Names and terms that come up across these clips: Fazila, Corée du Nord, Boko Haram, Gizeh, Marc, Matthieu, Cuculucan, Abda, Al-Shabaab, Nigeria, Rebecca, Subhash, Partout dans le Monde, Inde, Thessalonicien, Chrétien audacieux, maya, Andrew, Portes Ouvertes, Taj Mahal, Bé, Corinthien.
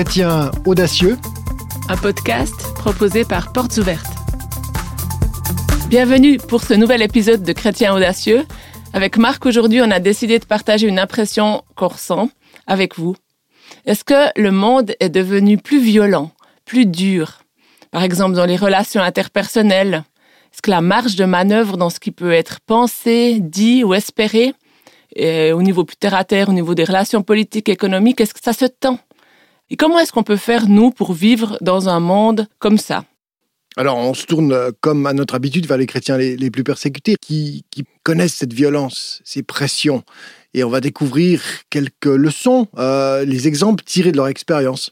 Chrétien audacieux, un podcast proposé par Portes Ouvertes. Bienvenue pour ce nouvel épisode de Chrétien audacieux. Avec Marc, aujourd'hui, on a décidé de partager une impression qu'on ressent avec vous. Est-ce que le monde est devenu plus violent, plus dur? Par exemple, dans les relations interpersonnelles, est-ce que la marge de manœuvre dans ce qui peut être pensé, dit ou espéré, et au niveau plus terre-à-terre, au niveau des relations politiques, économiques, est-ce que ça se tend? Et comment est-ce qu'on peut faire, nous, pour vivre dans un monde comme ça? Alors, on se tourne, comme à notre habitude, vers les chrétiens les plus persécutés, qui connaissent cette violence, ces pressions. Et on va découvrir quelques leçons, les exemples tirés de leur expérience.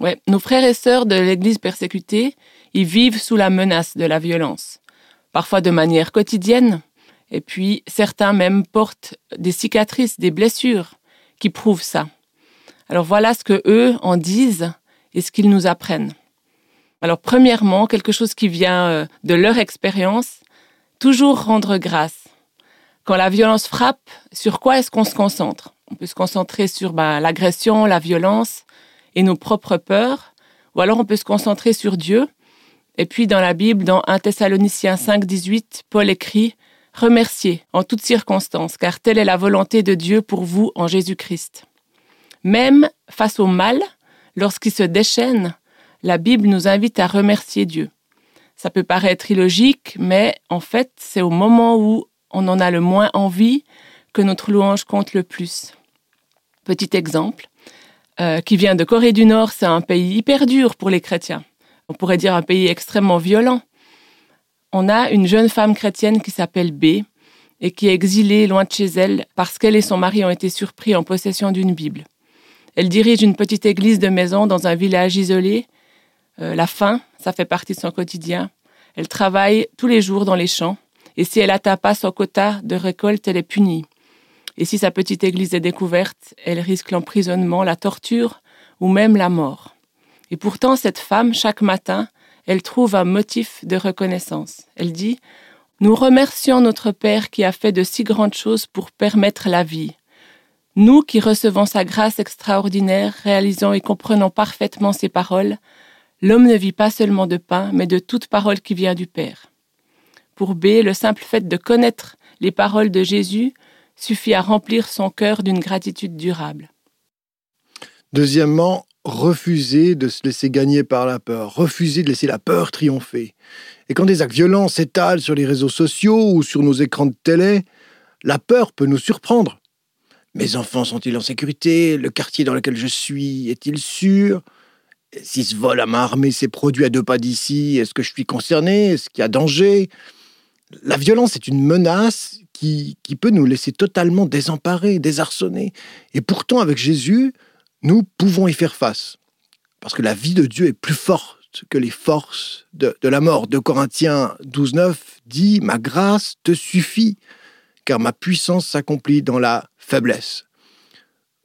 Oui, nos frères et sœurs de l'Église persécutée, ils vivent sous la menace de la violence, parfois de manière quotidienne. Et puis, certains même portent des cicatrices, des blessures qui prouvent ça. Alors, voilà ce qu'eux en disent et ce qu'ils nous apprennent. Alors, premièrement, quelque chose qui vient de leur expérience, toujours rendre grâce. Quand la violence frappe, sur quoi est-ce qu'on se concentre? On peut se concentrer sur l'agression, la violence et nos propres peurs, ou alors on peut se concentrer sur Dieu. Et puis, dans la Bible, dans 1 Thessaloniciens 5:18, Paul écrit « Remerciez en toutes circonstances, car telle est la volonté de Dieu pour vous en Jésus-Christ. » Même face au mal, lorsqu'il se déchaîne, la Bible nous invite à remercier Dieu. Ça peut paraître illogique, mais en fait, c'est au moment où on en a le moins envie que notre louange compte le plus. Petit exemple, qui vient de Corée du Nord, c'est un pays hyper dur pour les chrétiens. On pourrait dire un pays extrêmement violent. On a une jeune femme chrétienne qui s'appelle Bé et qui est exilée loin de chez elle parce qu'elle et son mari ont été surpris en possession d'une Bible. Elle dirige une petite église de maison dans un village isolé. La faim, ça fait partie de son quotidien. Elle travaille tous les jours dans les champs. Et si elle n'atteint pas son quota de récolte, elle est punie. Et si sa petite église est découverte, elle risque l'emprisonnement, la torture ou même la mort. Et pourtant, cette femme, chaque matin, elle trouve un motif de reconnaissance. Elle dit « Nous remercions notre Père qui a fait de si grandes choses pour permettre la vie. Nous qui recevons sa grâce extraordinaire, réalisons et comprenons parfaitement ses paroles, l'homme ne vit pas seulement de pain, mais de toute parole qui vient du Père. » Pour B, le simple fait de connaître les paroles de Jésus suffit à remplir son cœur d'une gratitude durable. Deuxièmement, refuser de se laisser gagner par la peur, refuser de laisser la peur triompher. Et quand des actes violents s'étalent sur les réseaux sociaux ou sur nos écrans de télé, la peur peut nous surprendre. Mes enfants sont-ils en sécurité? Le quartier dans lequel je suis est-il sûr? Si ce vol à main armée s'est produit à 2 pas d'ici, est-ce que je suis concerné? Est-ce qu'il y a danger? La violence est une menace qui peut nous laisser totalement désemparés, désarçonnés. Et pourtant, avec Jésus, nous pouvons y faire face. Parce que la vie de Dieu est plus forte que les forces de la mort. 2 Corinthiens 12:9 dit « Ma grâce te suffit, car ma puissance s'accomplit dans la faiblesse ».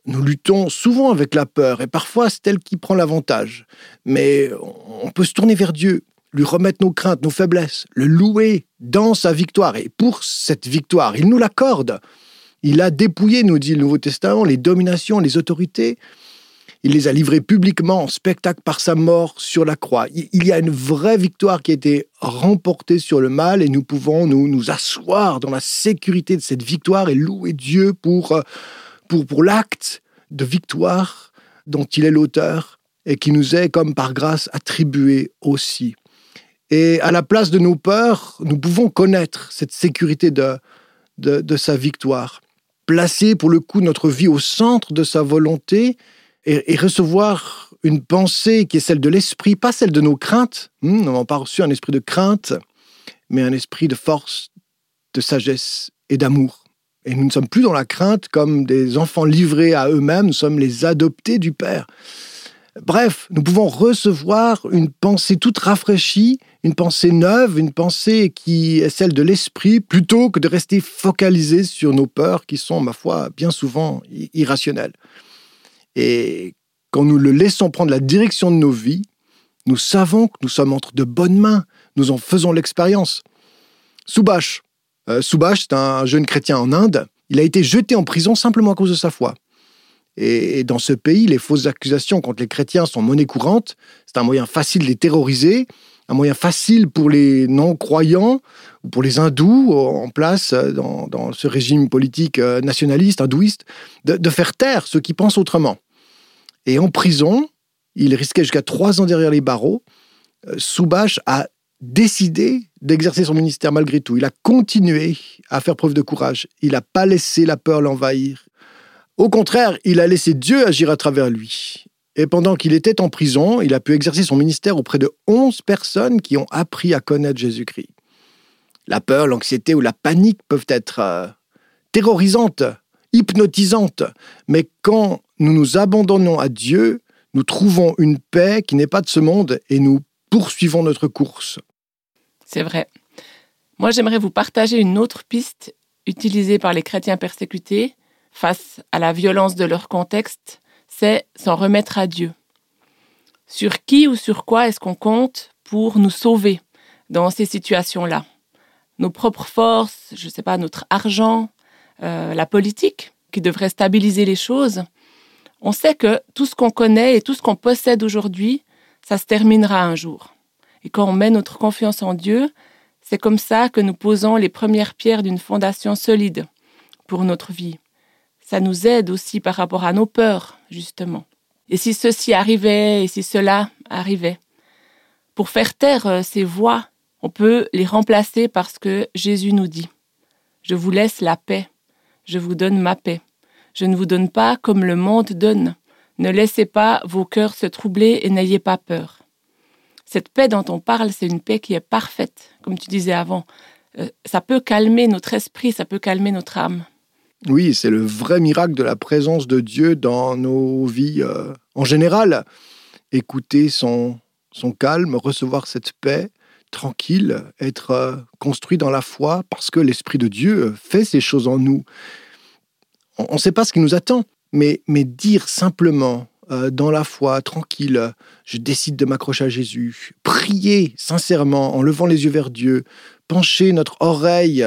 Nous luttons souvent avec la peur, et parfois c'est elle qui prend l'avantage. Mais on peut se tourner vers Dieu, lui remettre nos craintes, nos faiblesses, le louer dans sa victoire. Et pour cette victoire, il nous l'accorde. Il a dépouillé, nous dit le Nouveau Testament, les dominations, les autorités. Il les a livrées publiquement en spectacle par sa mort sur la croix. Il y a une vraie victoire qui a été remportée sur le mal, et nous pouvons nous asseoir dans la sécurité de cette victoire et louer Dieu pour l'acte de victoire dont il est l'auteur et qui nous est, comme par grâce, attribué aussi. Et à la place de nos peurs, nous pouvons connaître cette sécurité de sa victoire, placer pour le coup notre vie au centre de sa volonté et recevoir une pensée qui est celle de l'esprit, pas celle de nos craintes. On n'a pas reçu un esprit de crainte, mais un esprit de force, de sagesse et d'amour. Et nous ne sommes plus dans la crainte comme des enfants livrés à eux-mêmes, nous sommes les adoptés du Père. Bref, nous pouvons recevoir une pensée toute rafraîchie, une pensée neuve, une pensée qui est celle de l'esprit, plutôt que de rester focalisé sur nos peurs qui sont, ma foi, bien souvent irrationnelles. Et quand nous le laissons prendre la direction de nos vies, nous savons que nous sommes entre de bonnes mains, nous en faisons l'expérience. Subhash. Subhash, c'est un jeune chrétien en Inde. Il a été jeté en prison simplement à cause de sa foi. Et dans ce pays, les fausses accusations contre les chrétiens sont monnaie courante. C'est un moyen facile de les terroriser, un moyen facile pour les non-croyants, ou pour les hindous en place dans ce régime politique nationaliste, hindouiste, de faire taire ceux qui pensent autrement. Et en prison, il risquait jusqu'à 3 ans derrière les barreaux. Subhash a décidé d'exercer son ministère malgré tout. Il a continué à faire preuve de courage. Il n'a pas laissé la peur l'envahir. Au contraire, il a laissé Dieu agir à travers lui. Et pendant qu'il était en prison, il a pu exercer son ministère auprès de 11 personnes qui ont appris à connaître Jésus-Christ. La peur, l'anxiété ou la panique peuvent être terrorisantes, hypnotisantes. Mais quand nous nous abandonnons à Dieu, nous trouvons une paix qui n'est pas de ce monde et nous poursuivons notre course. C'est vrai. Moi, j'aimerais vous partager une autre piste utilisée par les chrétiens persécutés face à la violence de leur contexte, c'est s'en remettre à Dieu. Sur qui ou sur quoi est-ce qu'on compte pour nous sauver dans ces situations-là ? Nos propres forces, je ne sais pas, notre argent, la politique qui devrait stabiliser les choses. On sait que tout ce qu'on connaît et tout ce qu'on possède aujourd'hui, ça se terminera un jour. Et quand on met notre confiance en Dieu, c'est comme ça que nous posons les premières pierres d'une fondation solide pour notre vie. Ça nous aide aussi par rapport à nos peurs, justement. Et si ceci arrivait, et si cela arrivait. Pour faire taire ces voix, on peut les remplacer par ce que Jésus nous dit. « Je vous laisse la paix, je vous donne ma paix. Je ne vous donne pas comme le monde donne. Ne laissez pas vos cœurs se troubler et n'ayez pas peur. » Cette paix dont on parle, c'est une paix qui est parfaite, comme tu disais avant. Ça peut calmer notre esprit, ça peut calmer notre âme. Oui, c'est le vrai miracle de la présence de Dieu dans nos vies en général. Écouter son calme, recevoir cette paix tranquille, être construit dans la foi parce que l'Esprit de Dieu fait ces choses en nous. On ne sait pas ce qui nous attend, mais dire simplement dans la foi, tranquille, je décide de m'accrocher à Jésus, prier sincèrement en levant les yeux vers Dieu, pencher notre oreille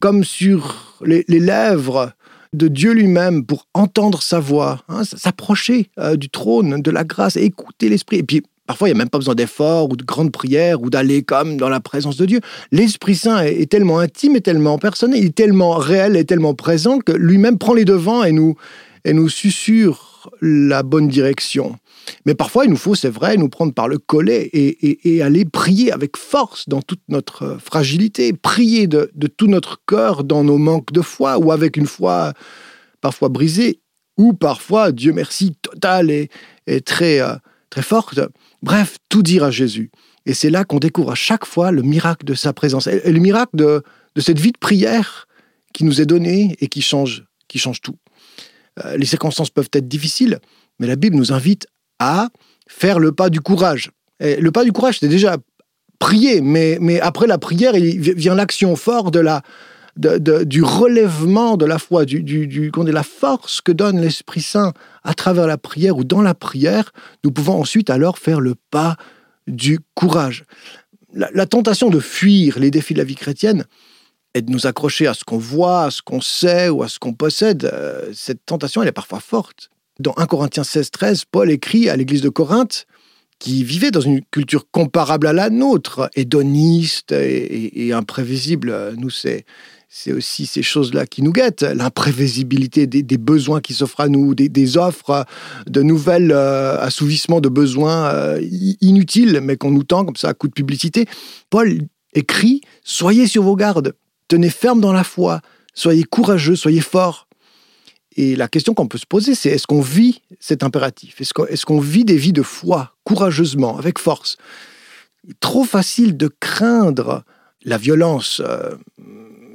comme sur les lèvres de Dieu lui-même pour entendre sa voix, hein, s'approcher du trône, de la grâce, écouter l'Esprit. Et puis, parfois, il n'y a même pas besoin d'efforts ou de grandes prières ou d'aller comme dans la présence de Dieu. L'Esprit Saint est tellement intime et tellement personnel, il est tellement réel et tellement présent que lui-même prend les devants et nous susurre la bonne direction. Mais parfois, il nous faut, c'est vrai, nous prendre par le collet et aller prier avec force dans toute notre fragilité, prier de tout notre cœur dans nos manques de foi, ou avec une foi parfois brisée, ou parfois, Dieu merci, totale et très, très forte. Bref, tout dire à Jésus. Et c'est là qu'on découvre à chaque fois le miracle de sa présence, et le miracle de cette vie de prière qui nous est donnée et qui change tout. Les circonstances peuvent être difficiles, mais la Bible nous invite à faire le pas du courage. Et le pas du courage, c'est déjà prier, mais après la prière, il vient l'action forte du relèvement de la foi, de la force que donne l'Esprit Saint à travers la prière ou dans la prière. Nous pouvons ensuite alors faire le pas du courage. La tentation de fuir les défis de la vie chrétienne et de nous accrocher à ce qu'on voit, à ce qu'on sait ou à ce qu'on possède, cette tentation, elle est parfois forte. Dans 1 Corinthiens 16:13, Paul écrit à l'église de Corinthe, qui vivait dans une culture comparable à la nôtre, hédoniste et imprévisible. Nous, c'est aussi ces choses-là qui nous guettent. L'imprévisibilité des besoins qui s'offrent à nous, des offres, de nouvelles assouvissements de besoins inutiles, mais qu'on nous tend comme ça à coup de publicité. Paul écrit « Soyez sur vos gardes ». Tenez ferme dans la foi, soyez courageux, soyez forts. Et la question qu'on peut se poser, c'est est-ce qu'on vit cet impératif ? Est-ce qu'on vit des vies de foi, courageusement, avec force ? Trop facile de craindre la violence,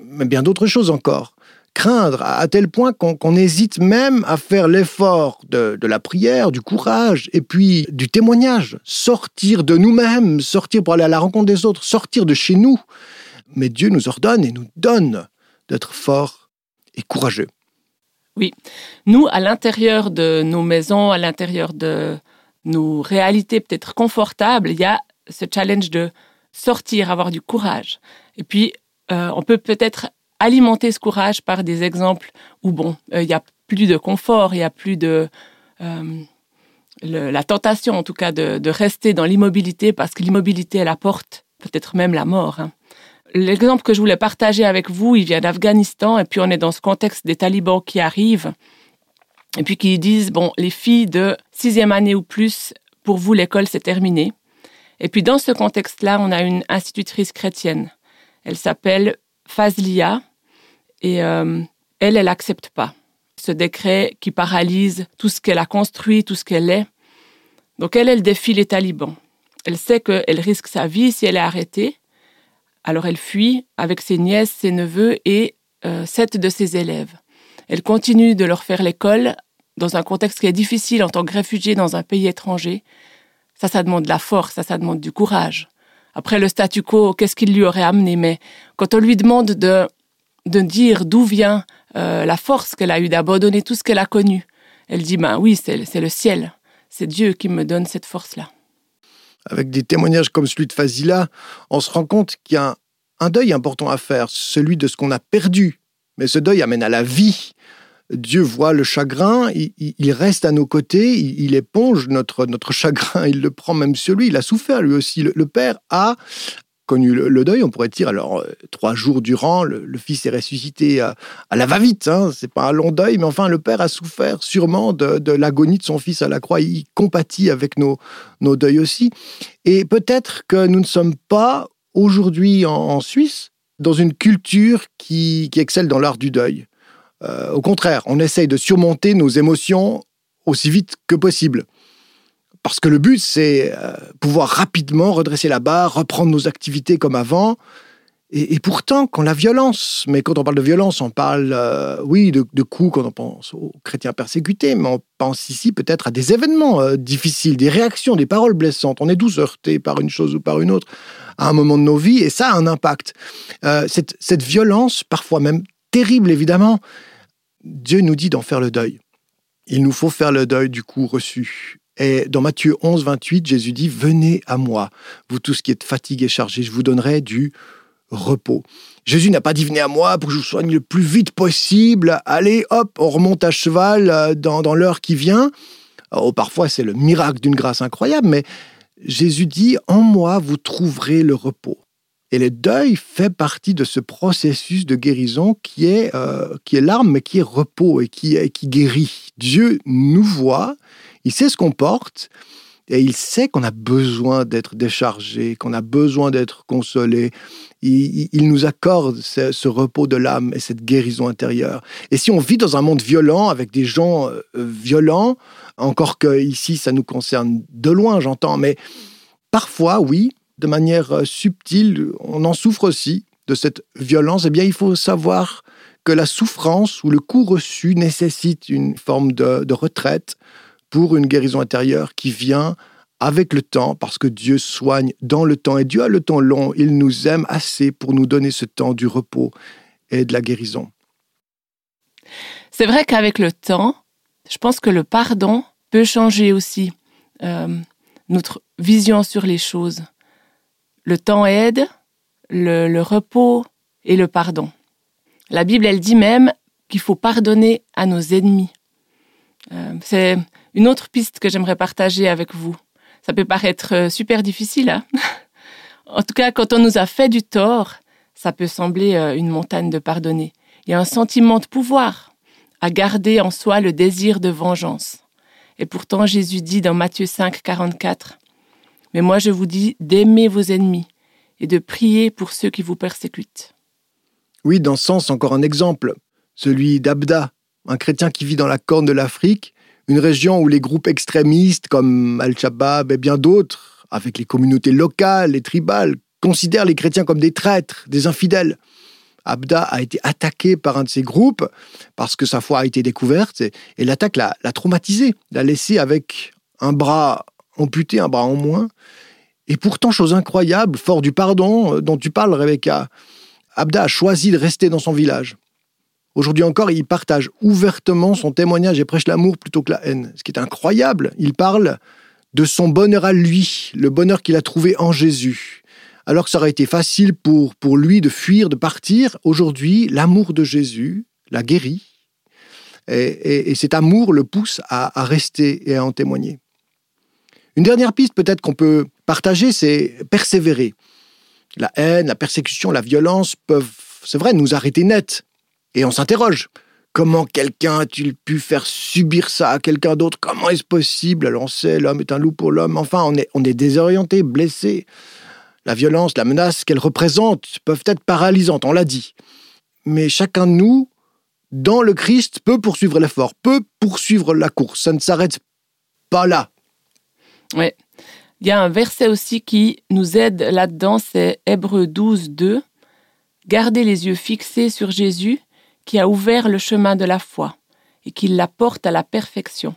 mais bien d'autres choses encore. Craindre à tel point qu'on hésite même à faire l'effort de la prière, du courage, et puis du témoignage. Sortir de nous-mêmes, sortir pour aller à la rencontre des autres, sortir de chez nous. Mais Dieu nous ordonne et nous donne d'être forts et courageux. Oui, nous, à l'intérieur de nos maisons, à l'intérieur de nos réalités peut-être confortables, il y a ce challenge de sortir, avoir du courage. Et puis, on peut peut-être alimenter ce courage par des exemples où, il y a plus de confort, il n'y a plus de... la tentation, en tout cas, de rester dans l'immobilité, parce que l'immobilité, elle apporte peut-être même la mort. Hein. L'exemple que je voulais partager avec vous, il vient d'Afghanistan, et puis on est dans ce contexte des talibans qui arrivent, et puis qui disent, bon, les filles de 6e année ou plus, pour vous, l'école, c'est terminé. Et puis, dans ce contexte-là, on a une institutrice chrétienne. Elle s'appelle Fazila, et elle n'accepte pas ce décret qui paralyse tout ce qu'elle a construit, tout ce qu'elle est. Donc elle défie les talibans. Elle sait qu'elle risque sa vie si elle est arrêtée. Alors elle fuit avec ses nièces, ses neveux et 7 de ses élèves. Elle continue de leur faire l'école dans un contexte qui est difficile en tant que réfugiée dans un pays étranger. Ça demande de la force, ça demande du courage. Après le statu quo, qu'est-ce qu'il lui aurait amené? Mais quand on lui demande de dire d'où vient la force qu'elle a eue d'abandonner tout ce qu'elle a connu. Elle dit, ben oui, c'est le ciel, c'est Dieu qui me donne cette force-là. Avec des témoignages comme celui de Fazila, on se rend compte qu'il y a un deuil important à faire, celui de ce qu'on a perdu. Mais ce deuil amène à la vie. Dieu voit le chagrin, il reste à nos côtés, il éponge notre chagrin, il le prend même sur lui, il a souffert lui aussi. Le Père a... connu le deuil, on pourrait dire, alors 3 jours durant, le fils est ressuscité à la va-vite, hein, c'est pas un long deuil, mais enfin le père a souffert sûrement de l'agonie de son fils à la croix, il compatit avec nos deuils aussi. Et peut-être que nous ne sommes pas aujourd'hui en Suisse dans une culture qui excelle dans l'art du deuil. Au contraire, on essaye de surmonter nos émotions aussi vite que possible. Parce que le but, c'est pouvoir rapidement redresser la barre, reprendre nos activités comme avant. Et pourtant, quand la violence, mais quand on parle de violence, on parle, de coups quand on pense aux chrétiens persécutés, mais on pense ici peut-être à des événements difficiles, des réactions, des paroles blessantes. On est tous heurtés par une chose ou par une autre à un moment de nos vies, et ça a un impact. Cette violence, parfois même terrible évidemment, Dieu nous dit d'en faire le deuil. Il nous faut faire le deuil du coup reçu. Et dans Matthieu 11, 28, Jésus dit « Venez à moi, vous tous qui êtes fatigués et chargés, je vous donnerai du repos. » Jésus n'a pas dit « Venez à moi pour que je vous soigne le plus vite possible. Allez, hop, on remonte à cheval dans l'heure qui vient. » Oh, parfois, c'est le miracle d'une grâce incroyable, mais Jésus dit « En moi, vous trouverez le repos. » Et le deuil fait partie de ce processus de guérison qui est larme, mais qui est repos et qui guérit. Dieu nous voit. Il sait ce qu'on porte et il sait qu'on a besoin d'être déchargé, qu'on a besoin d'être consolé. Il nous accorde ce repos de l'âme et cette guérison intérieure. Et si on vit dans un monde violent, avec des gens violents, encore qu'ici, ça nous concerne de loin, j'entends, mais parfois, oui, de manière subtile, on en souffre aussi de cette violence. Eh bien, il faut savoir que la souffrance ou le coup reçu nécessite une forme de retraite, pour une guérison intérieure qui vient avec le temps, parce que Dieu soigne dans le temps. Et Dieu a le temps long, il nous aime assez pour nous donner ce temps du repos et de la guérison. C'est vrai qu'avec le temps, je pense que le pardon peut changer aussi notre vision sur les choses. Le temps aide, le repos et le pardon. La Bible, elle dit même qu'il faut pardonner à nos ennemis. C'est une autre piste que j'aimerais partager avec vous. Ça peut paraître super difficile, hein? En tout cas, quand on nous a fait du tort, ça peut sembler une montagne de pardonner. Il y a un sentiment de pouvoir à garder en soi le désir de vengeance. Et pourtant, Jésus dit dans Matthieu 5, 44, « Mais moi, je vous dis d'aimer vos ennemis et de prier pour ceux qui vous persécutent. » Oui, dans ce sens, encore un exemple, celui d'Abda, un chrétien qui vit dans la Corne de l'Afrique, une région où les groupes extrémistes comme Al-Shabaab et bien d'autres, avec les communautés locales et tribales, considèrent les chrétiens comme des traîtres, des infidèles. Abda a été attaqué par un de ces groupes parce que sa foi a été découverte et l'attaque l'a traumatisé, l'a laissé avec un bras amputé, un bras en moins. Et pourtant, chose incroyable, fort du pardon dont tu parles, Rebecca, Abda a choisi de rester dans son village. Aujourd'hui encore, il partage ouvertement son témoignage et prêche l'amour plutôt que la haine. Ce qui est incroyable, il parle de son bonheur à lui, le bonheur qu'il a trouvé en Jésus. Alors que ça aurait été facile pour lui de fuir, de partir, aujourd'hui, l'amour de Jésus l'a guéri. et cet amour le pousse à rester et à en témoigner. Une dernière piste peut-être qu'on peut partager, c'est persévérer. La haine, la persécution, la violence peuvent, c'est vrai, nous arrêter net. Et on s'interroge. Comment quelqu'un a-t-il pu faire subir ça à quelqu'un d'autre ? Comment est-ce possible ? Alors on sait, l'homme est un loup pour l'homme. Enfin, on est désorienté, blessé. La violence, la menace qu'elle représente peuvent être paralysantes, on l'a dit. Mais chacun de nous, dans le Christ, peut poursuivre l'effort, peut poursuivre la course. Ça ne s'arrête pas là. Oui. Il y a un verset aussi qui nous aide là-dedans, c'est Hébreu 12, 2. « Gardez les yeux fixés sur Jésus, qui a ouvert le chemin de la foi et qui la porte à la perfection.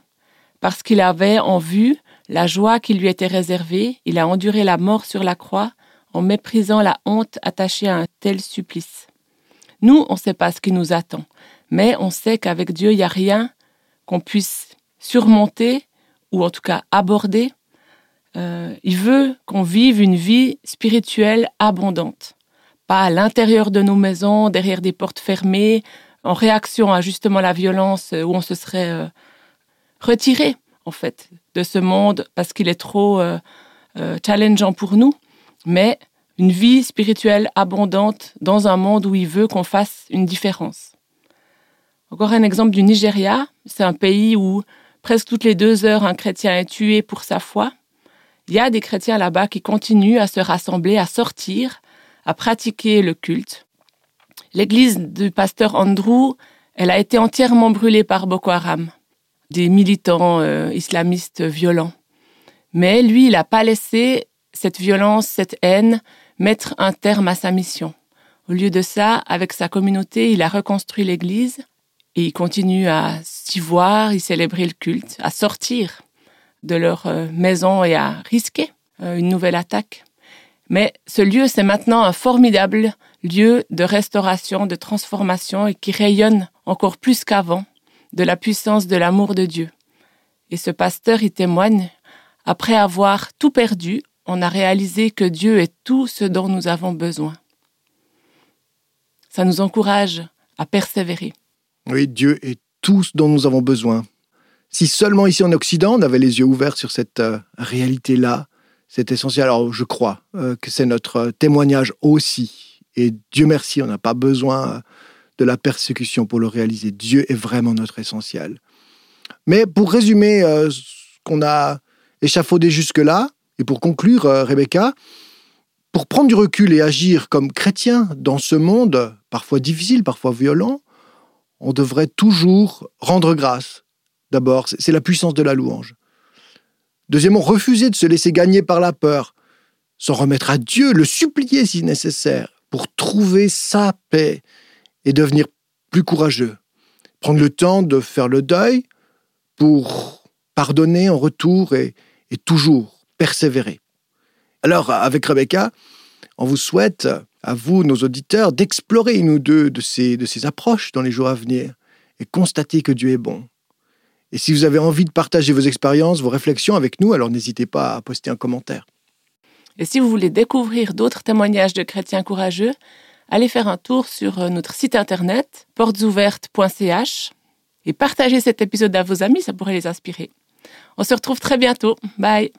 Parce qu'il avait en vue la joie qui lui était réservée, il a enduré la mort sur la croix en méprisant la honte attachée à un tel supplice. » Nous, on ne sait pas ce qui nous attend, mais on sait qu'avec Dieu, il n'y a rien qu'on puisse surmonter ou en tout cas aborder. Il veut qu'on vive une vie spirituelle abondante. Pas à l'intérieur de nos maisons, derrière des portes fermées, en réaction à justement la violence, où on se serait retiré, en fait, de ce monde parce qu'il est trop challengeant pour nous. Mais une vie spirituelle abondante dans un monde où il veut qu'on fasse une différence. Encore un exemple du Nigeria. C'est un pays où presque toutes les 2 heures, un chrétien est tué pour sa foi. Il y a des chrétiens là-bas qui continuent à se rassembler, à sortir, à pratiquer le culte. L'église du pasteur Andrew, elle a été entièrement brûlée par Boko Haram, des militants islamistes violents. Mais lui, il n'a pas laissé cette violence, cette haine, mettre un terme à sa mission. Au lieu de ça, avec sa communauté, il a reconstruit l'église et il continue à s'y voir, y célébrer le culte, à sortir de leur maison et à risquer une nouvelle attaque. Mais ce lieu, c'est maintenant un formidable lieu de restauration, de transformation et qui rayonne encore plus qu'avant de la puissance de l'amour de Dieu. Et ce pasteur y témoigne, après avoir tout perdu, on a réalisé que Dieu est tout ce dont nous avons besoin. Ça nous encourage à persévérer. Oui, Dieu est tout ce dont nous avons besoin. Si seulement ici en Occident, on avait les yeux ouverts sur cette réalité-là, c'est essentiel. Alors, je crois que c'est notre témoignage aussi. Et Dieu merci, on n'a pas besoin de la persécution pour le réaliser. Dieu est vraiment notre essentiel. Mais pour résumer ce qu'on a échafaudé jusque-là, et pour conclure, Rebecca, pour prendre du recul et agir comme chrétien dans ce monde, parfois difficile, parfois violent, on devrait toujours rendre grâce. D'abord, c'est la puissance de la louange. Deuxièmement, refuser de se laisser gagner par la peur, s'en remettre à Dieu, le supplier si nécessaire, pour trouver sa paix et devenir plus courageux. Prendre le temps de faire le deuil pour pardonner en retour et toujours persévérer. Alors, avec Rebecca, on vous souhaite, à vous, nos auditeurs, d'explorer une ou deux de ces approches dans les jours à venir et constater que Dieu est bon. Et si vous avez envie de partager vos expériences, vos réflexions avec nous, alors n'hésitez pas à poster un commentaire. Et si vous voulez découvrir d'autres témoignages de chrétiens courageux, allez faire un tour sur notre site internet portesouvertes.ch et partagez cet épisode à vos amis, ça pourrait les inspirer. On se retrouve très bientôt. Bye.